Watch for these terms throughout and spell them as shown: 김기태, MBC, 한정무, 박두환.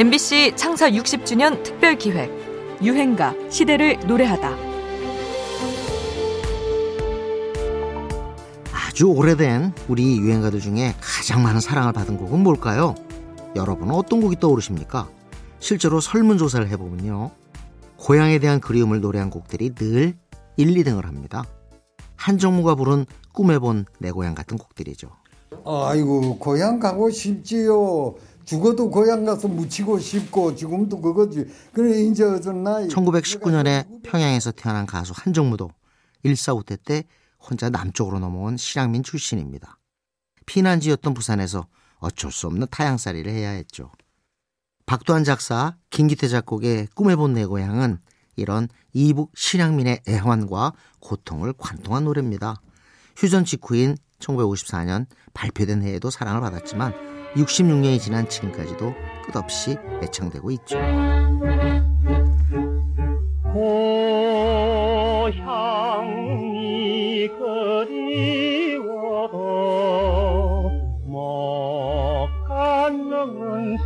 MBC 창사 60주년 특별기획 유행가 시대를 노래하다. 아주 오래된 우리 유행가들 중에 가장 많은 사랑을 받은 곡은 뭘까요? 여러분은 어떤 곡이 떠오르십니까? 실제로 설문조사를 해보면요, 고향에 대한 그리움을 노래한 곡들이 늘 1, 2등을 합니다. 한정무가 부른 꿈에 본 내 고향 같은 곡들이죠. 아이고, 고향 가고 싶지요. 죽어도 고향 가서 묻히고 싶고 지금도 그거지. 그래, 이제 어떤 나이. 1919년에 평양에서 태어난 가수 한정무도 1.4 후퇴 때 혼자 남쪽으로 넘어온 실향민 출신입니다. 피난지였던 부산에서 어쩔 수 없는 타향살이를 해야 했죠. 박두환 작사, 김기태 작곡의 꿈에 본 내 고향은 이런 이북 실향민의 애환과 고통을 관통한 노래입니다. 휴전 직후인 1954년 발표된 해에도 사랑을 받았지만 66년이 지난 지금까지도 끝없이 애창되고 있죠. 고향이 그리워도 못 가는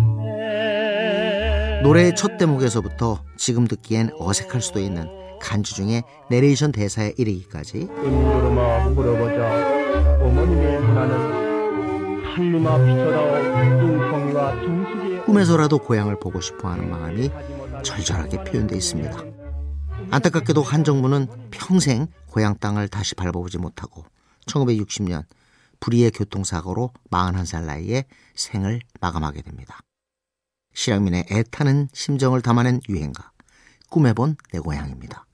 신세. 노래의 첫 대목에서부터 지금 듣기엔 어색할 수도 있는 간주 중에 내레이션 대사에 이르기까지 꿈에서라도 고향을 보고 싶어하는 마음이 절절하게 표현되어 있습니다. 안타깝게도 한정무는 평생 고향 땅을 다시 밟아보지 못하고 1960년 불의의 교통사고로 41살 나이에 생을 마감하게 됩니다. 실향민의 애타는 심정을 담아낸 유행가 꿈에 본 내 고향입니다.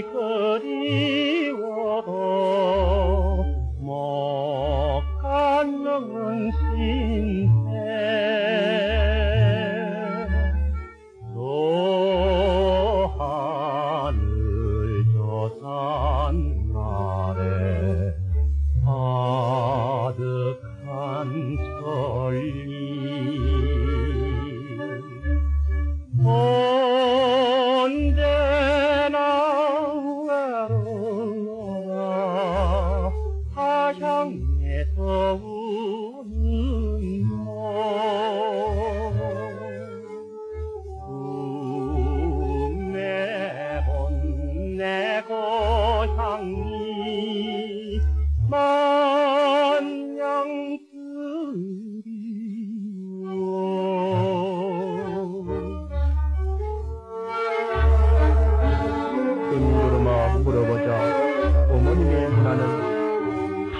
고향이 그리워도 못 가는 신세 또 하늘 저 산 아래 가득한 설리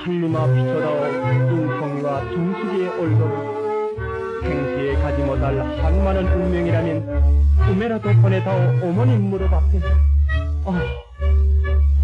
한루마 비쳐다오 뚱성이와 중식의 얼굴 행시에 가지 못할 한만한 운명이라면 꿈에라도 보내다오 어머님 무릎 앞에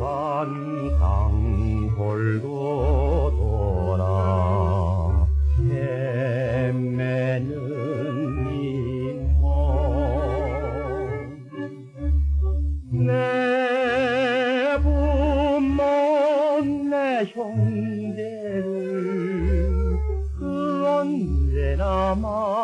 사반강 돌고 돌아 헤매는 인생 내 부모 내 형제를 그 언제나